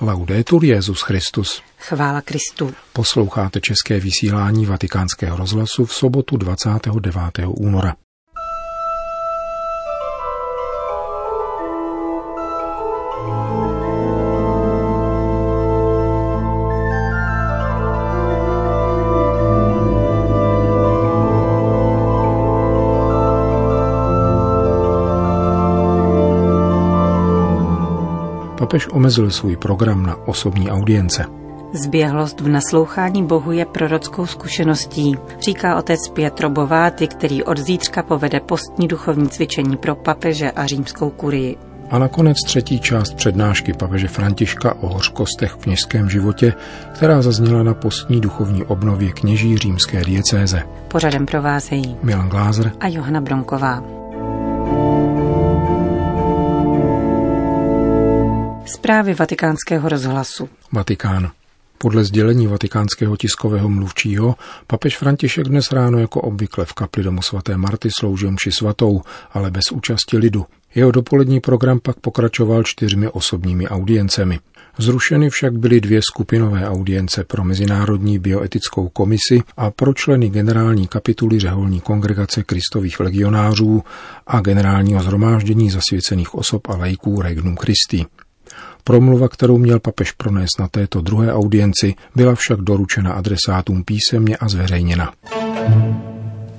Laudetur Jesus Christus. Chvála Kristu. Posloucháte české vysílání Vatikánského rozhlasu v sobotu 29. února. Papež omezil svůj program na osobní audience. Zběhlost v naslouchání Bohu je prorockou zkušeností, říká otec Pietro Bovati, který od zítřka povede postní duchovní cvičení pro papeže a římskou kurii. A nakonec třetí část přednášky papeže Františka o hořkostech v kněžském životě, která zazněla na postní duchovní obnově kněží římské diecéze. Pořadem provázejí Milan Glázer a Johana Bronková. Zprávy Vatikánského rozhlasu. Vatikán. Podle sdělení vatikánského tiskového mluvčího papež František dnes ráno jako obvykle v kapli domu svaté Marty sloužil mši svatou, ale bez účasti lidu. Jeho dopolední program pak pokračoval 4 osobními audiencemi. Zrušeny však byly 2 skupinové audience pro Mezinárodní bioetickou komisi a pro členy generální kapituly řeholní kongregace Kristových legionářů a generálního shromáždění zasvěcených osob a laiků Regnum Christi. Promluva, kterou měl papež pronést na této druhé audienci, byla však doručena adresátům písemně a zveřejněna.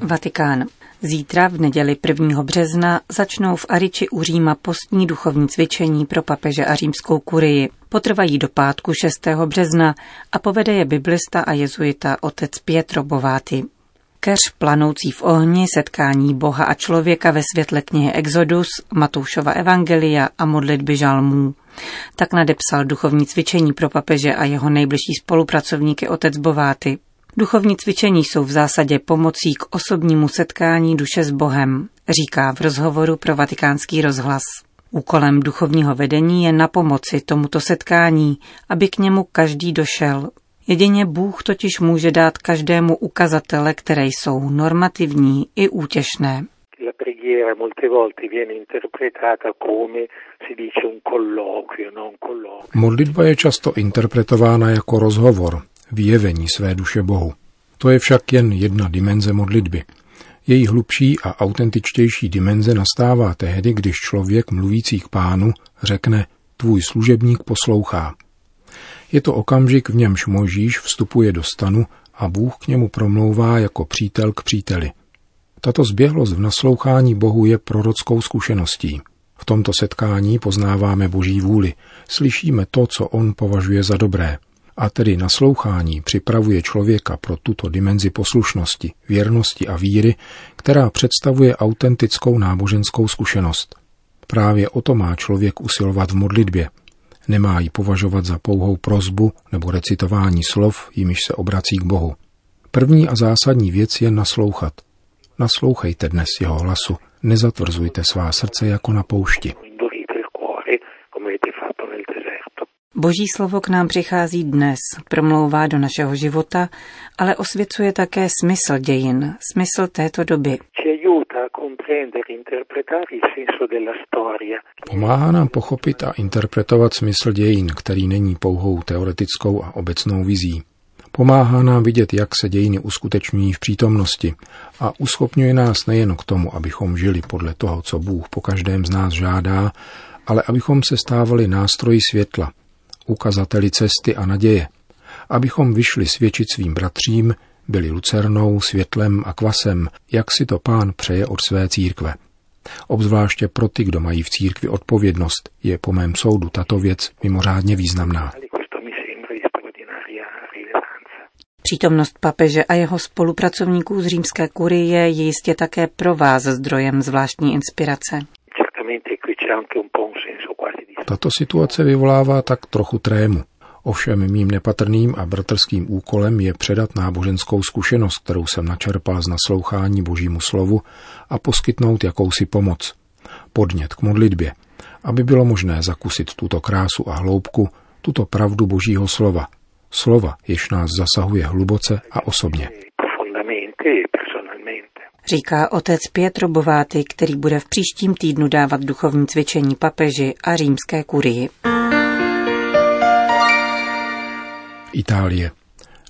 Vatikán. Zítra v neděli 1. března začnou v Ariči u Říma postní duchovní cvičení pro papeže a římskou kurii. Potrvají do pátku 6. března a povede je biblista a jezuita otec Pietro Bovati. Keř planoucí v ohni, setkání Boha a člověka ve světle knihy Exodus, Matoušova evangelia a modlitby žalmů. Tak nadepsal duchovní cvičení pro papeže a jeho nejbližší spolupracovníky otec Bovati. Duchovní cvičení jsou v zásadě pomocí k osobnímu setkání duše s Bohem, říká v rozhovoru pro Vatikánský rozhlas. Úkolem duchovního vedení je napomoci tomuto setkání, aby k němu každý došel. Jedině Bůh totiž může dát každému ukazatele, které jsou normativní i útěšné. Modlitba je často interpretována jako rozhovor, vyjevení své duše Bohu. To je však jen jedna dimenze modlitby. Její hlubší a autentičtější dimenze nastává tehdy, když člověk mluvící k Pánu řekne: tvůj služebník poslouchá. Je to okamžik, v němž Mojžíš vstupuje do stanu a Bůh k němu promlouvá jako přítel k příteli. Tato zběhlost v naslouchání Bohu je prorockou zkušeností. V tomto setkání poznáváme Boží vůli, slyšíme to, co on považuje za dobré. A tedy naslouchání připravuje člověka pro tuto dimenzi poslušnosti, věrnosti a víry, která představuje autentickou náboženskou zkušenost. Právě o to má člověk usilovat v modlitbě. Nemá ji považovat za pouhou prosbu nebo recitování slov, jimiž se obrací k Bohu. První a zásadní věc je naslouchat. Naslouchejte dnes jeho hlasu, nezatvrzujte svá srdce jako na poušti. Boží slovo k nám přichází dnes, promlouvá do našeho života, ale osvěcuje také smysl dějin, smysl této doby. Pomáhá nám pochopit a interpretovat smysl dějin, který není pouhou teoretickou a obecnou vizí. Pomáhá nám vidět, jak se dějiny uskutečňují v přítomnosti a uschopňuje nás nejen k tomu, abychom žili podle toho, co Bůh po každém z nás žádá, ale abychom se stávali nástroji světla, ukazateli cesty a naděje, abychom vyšli svědčit svým bratřím, byli lucernou, světlem a kvasem, jak si to Pán přeje od své církve. Obzvláště pro ty, kdo mají v církvi odpovědnost, je po mém soudu tato věc mimořádně významná. Přítomnost papeže a jeho spolupracovníků z římské kurie je jistě také pro vás zdrojem zvláštní inspirace. Tato situace vyvolává tak trochu trému. Ovšem mým nepatrným a bratrským úkolem je předat náboženskou zkušenost, kterou jsem načerpal z naslouchání Božímu slovu, a poskytnout jakousi pomoc, podnět k modlitbě, aby bylo možné zakusit tuto krásu a hloubku, tuto pravdu Božího slova. Slova, jež nás zasahuje hluboce a osobně. Říká otec Pietro Bovati, který bude v příštím týdnu dávat duchovní cvičení papeži a římské kurii. Itálie.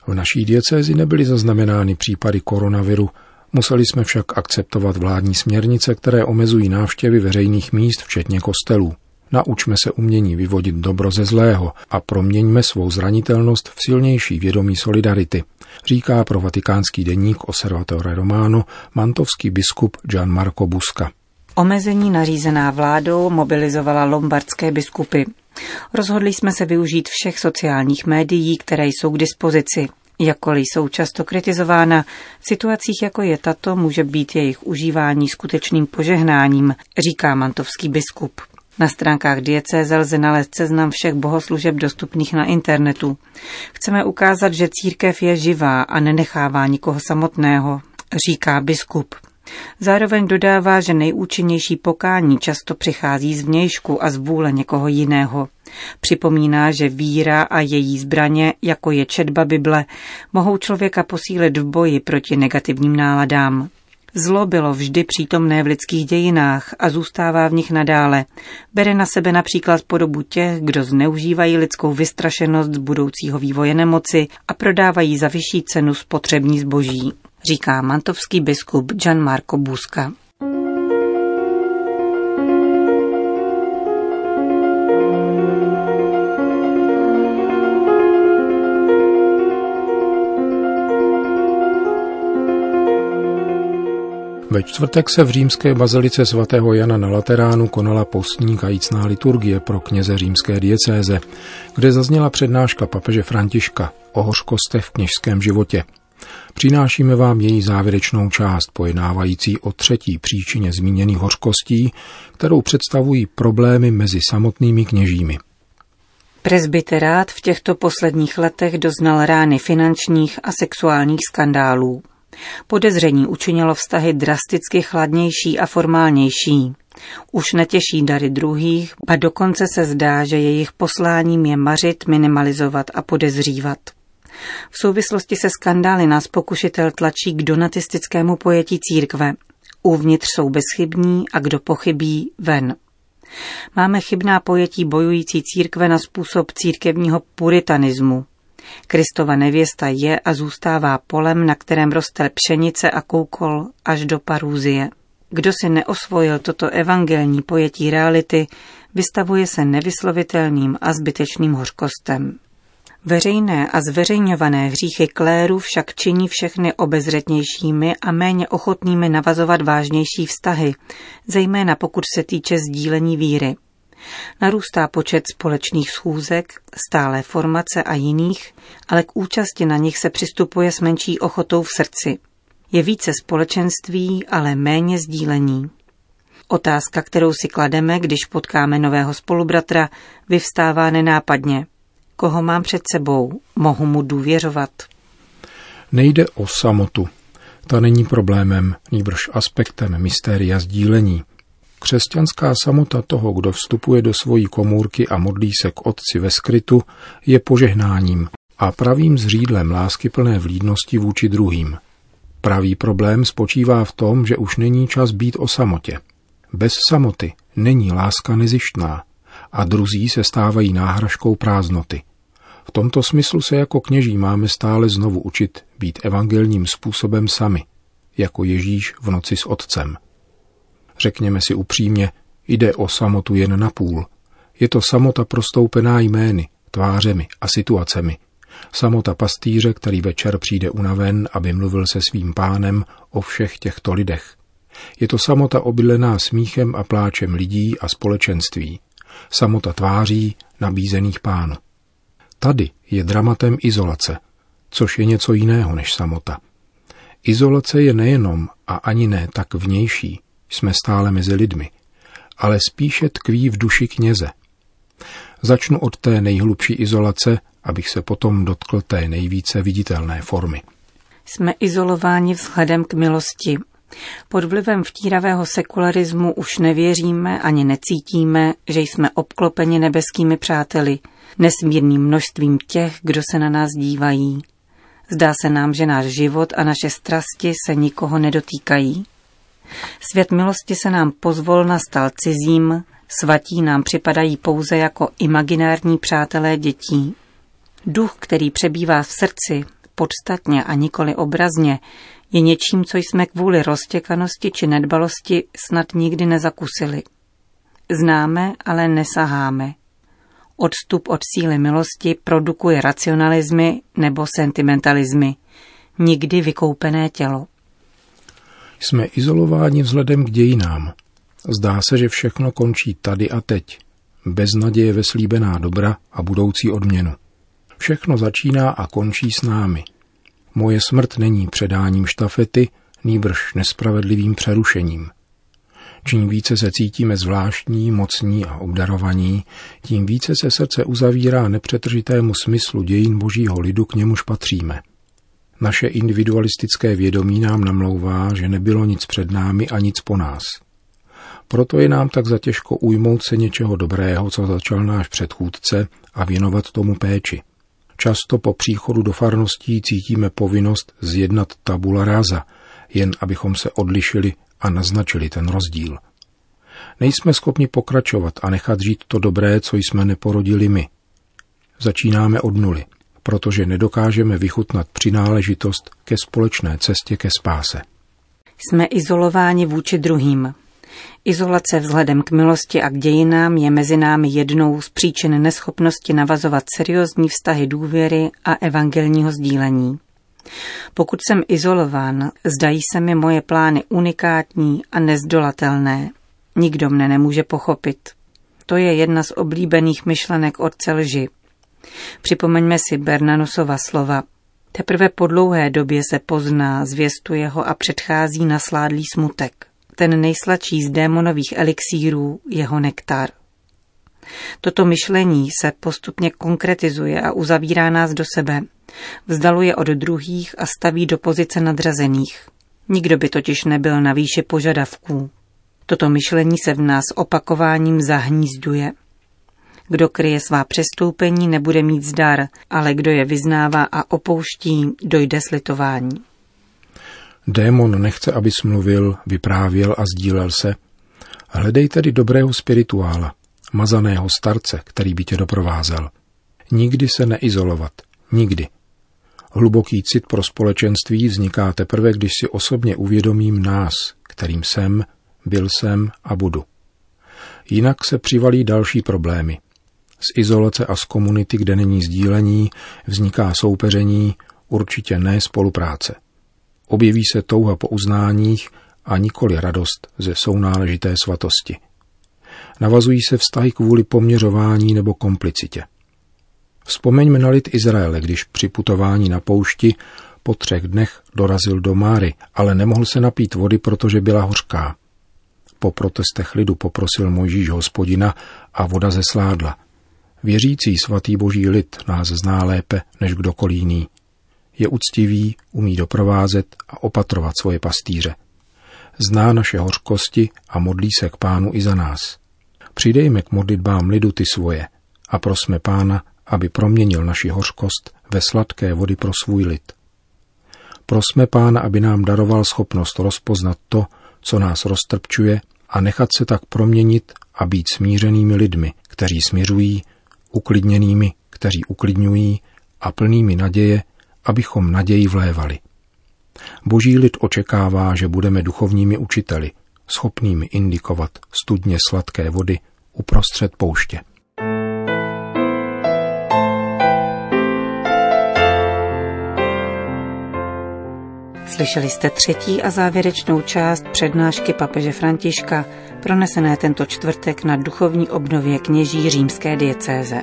V naší diecézi nebyly zaznamenány případy koronaviru, museli jsme však akceptovat vládní směrnice, které omezují návštěvy veřejných míst, včetně kostelů. Naučme se umění vyvodit dobro ze zlého a proměňme svou zranitelnost v silnější vědomí solidarity, říká pro vatikánský deník Osservatore Romano mantovský biskup Gianmarco Busca. Omezení nařízená vládou mobilizovala lombardské biskupy. Rozhodli jsme se využít všech sociálních médií, které jsou k dispozici. Jakkoliv jsou často kritizována, v situacích jako je tato může být jejich užívání skutečným požehnáním, říká mantovský biskup. Na stránkách diecéze lze nalézt seznam všech bohoslužeb dostupných na internetu. Chceme ukázat, že církev je živá a nenechává nikoho samotného, říká biskup. Zároveň dodává, že nejúčinnější pokání často přichází z vnějšku a z vůle někoho jiného. Připomíná, že víra a její zbraně, jako je četba Bible, mohou člověka posílit v boji proti negativním náladám. Zlo bylo vždy přítomné v lidských dějinách a zůstává v nich nadále. Bere na sebe například podobu těch, kdo zneužívají lidskou vystrašenost z budoucího vývoje nemoci a prodávají za vyšší cenu spotřební zboží, říká mantovský biskup Gianmarco Busca. Ve čtvrtek se v římské bazilice sv. Jana na Lateránu konala postní kajícná liturgie pro kněze římské diecéze, kde zazněla přednáška papeže Františka o hořkostech v kněžském životě. Přinášíme vám její závěrečnou část, pojednávající o třetí příčině zmíněných hořkostí, kterou představují problémy mezi samotnými kněžími. Presbyterát v těchto posledních letech doznal rány finančních a sexuálních skandálů. Podezření učinilo vztahy drasticky chladnější a formálnější. Už netěší dary druhých, a dokonce se zdá, že jejich posláním je mařit, minimalizovat a podezřívat. V souvislosti se skandály nás pokušitel tlačí k donatistickému pojetí církve. Uvnitř jsou bezchybní a kdo pochybí, ven. Máme chybná pojetí bojující církve na způsob církevního puritanismu. Kristova nevěsta je a zůstává polem, na kterém roste pšenice a koukol až do Parúzie. Kdo si neosvojil toto evangelní pojetí reality, vystavuje se nevyslovitelným a zbytečným hořkostem. Veřejné a zveřejňované hříchy kléru však činí všechny obezřetnějšími a méně ochotnými navazovat vážnější vztahy, zejména pokud se týče sdílení víry. Narůstá počet společných schůzek, stálé formace a jiných, ale k účasti na nich se přistupuje s menší ochotou v srdci. Je více společenství, ale méně sdílení. Otázka, kterou si klademe, když potkáme nového spolubratra, vyvstává nenápadně. Koho mám před sebou? Mohu mu důvěřovat? Nejde o samotu. Ta není problémem, nýbrž aspektem mystéria sdílení. Křesťanská samota toho, kdo vstupuje do svojí komůrky a modlí se k Otci ve skrytu, je požehnáním a pravým zřídlem láskyplné vlídnosti vůči druhým. Pravý problém spočívá v tom, že už není čas být o samotě. Bez samoty není láska nezištná a druzí se stávají náhražkou prázdnoty. V tomto smyslu se jako kněží máme stále znovu učit být evangelním způsobem sami, jako Ježíš v noci s Otcem. Řekněme si upřímně, jde o samotu jen napůl. Je to samota prostoupená jmény, tvářemi a situacemi. Samota pastýře, který večer přijde unaven, aby mluvil se svým pánem o všech těchto lidech. Je to samota obydlená smíchem a pláčem lidí a společenství. Samota tváří nabízených pánů. Tady je dramatem izolace, což je něco jiného než samota. Izolace je nejenom a ani ne tak vnější, jsme stále mezi lidmi, ale spíše tkví v duši kněze. Začnu od té nejhlubší izolace, abych se potom dotkl té nejvíce viditelné formy. Jsme izolováni vzhledem k milosti. Pod vlivem vtíravého sekularismu už nevěříme ani necítíme, že jsme obklopeni nebeskými přáteli, nesmírným množstvím těch, kdo se na nás dívají. Zdá se nám, že náš život a naše strasti se nikoho nedotýkají. Svět milosti se nám pozvolna stal cizím, svatí nám připadají pouze jako imaginární přátelé dětí. Duch, který přebývá v srdci, podstatně a nikoli obrazně, je něčím, co jsme kvůli roztěkanosti či nedbalosti snad nikdy nezakusili. Známe, ale nesaháme. Odstup od síly milosti produkuje racionalismy nebo sentimentalismy, nikdy vykoupené tělo. Jsme izolováni vzhledem k dějinám. Zdá se, že všechno končí tady a teď, bez naděje ve slíbená dobra a budoucí odměnu. Všechno začíná a končí s námi. Moje smrt není předáním štafety, nýbrž nespravedlivým přerušením. Čím více se cítíme zvláštní, mocní a obdarovaní, tím více se srdce uzavírá nepřetržitému smyslu dějin božího lidu, k němuž patříme. Naše individualistické vědomí nám namlouvá, že nebylo nic před námi a nic po nás. Proto je nám tak zatěžko ujmout se něčeho dobrého, co začal náš předchůdce, a věnovat tomu péči. Často po příchodu do farností cítíme povinnost zjednat tabula rasa, jen abychom se odlišili a naznačili ten rozdíl. Nejsme schopni pokračovat a nechat žít to dobré, co jsme neporodili my. Začínáme od nuly, protože nedokážeme vychutnat přináležitost ke společné cestě ke spáse. Jsme izolováni vůči druhým. Izolace vzhledem k milosti a k dějinám je mezi námi jednou z příčin neschopnosti navazovat seriózní vztahy důvěry a evangelního sdílení. Pokud jsem izolován, zdají se mi moje plány unikátní a nezdolatelné. Nikdo mne nemůže pochopit. To je jedna z oblíbených myšlenek otce lži. Připomeňme si Bernanosova slova. Teprve po dlouhé době se pozná, zvěstuje ho a předchází nasládlý smutek. Ten nejsladší z démonových elixírů, jeho nektar. Toto myšlení se postupně konkretizuje a uzavírá nás do sebe, vzdaluje od druhých a staví do pozice nadřazených. Nikdo by totiž nebyl na výši požadavků. Toto myšlení se v nás opakováním zahnízduje. Kdo kryje svá přestoupení, nebude mít zdar, ale kdo je vyznává a opouští, dojde slitování. Démon nechce, aby mluvil, vyprávěl a sdílel se. Hledej tedy dobrého spirituála, mazaného starce, který by tě doprovázel. Nikdy se neizolovat. Nikdy. Hluboký cit pro společenství vzniká teprve, když si osobně uvědomím nás, kterým jsem, byl jsem a budu. Jinak se přivalí další problémy. Z izolace a z komunity, kde není sdílení, vzniká soupeření, určitě ne spolupráce. Objeví se touha po uznáních a nikoli radost ze sounáležité svatosti. Navazují se vztahy kvůli poměřování nebo komplicitě. Vzpomeňme na lid Izraele, když při putování na poušti po 3 dnech dorazil do Máry, ale nemohl se napít vody, protože byla hořká. Po protestech lidu poprosil Mojžíš Hospodina a voda zesládla. Věřící svatý boží lid nás zná lépe než kdokoliv jiný. Je uctivý, umí doprovázet a opatrovat svoje pastýře. Zná naše hořkosti a modlí se k Pánu i za nás. Přidejme k modlitbám lidu ty svoje a prosme Pána, aby proměnil naši hořkost ve sladké vody pro svůj lid. Prosme Pána, aby nám daroval schopnost rozpoznat to, co nás roztrpčuje, a nechat se tak proměnit a být smířenými lidmi, kteří směřují, uklidněnými, kteří uklidňují, a plnými naděje, abychom naději vlévali. Boží lid očekává, že budeme duchovními učiteli, schopnými indikovat studně sladké vody uprostřed pouště. Slyšeli jste 3. a závěrečnou část přednášky papeže Františka, pronesené tento čtvrtek na duchovní obnově kněží římské diecéze.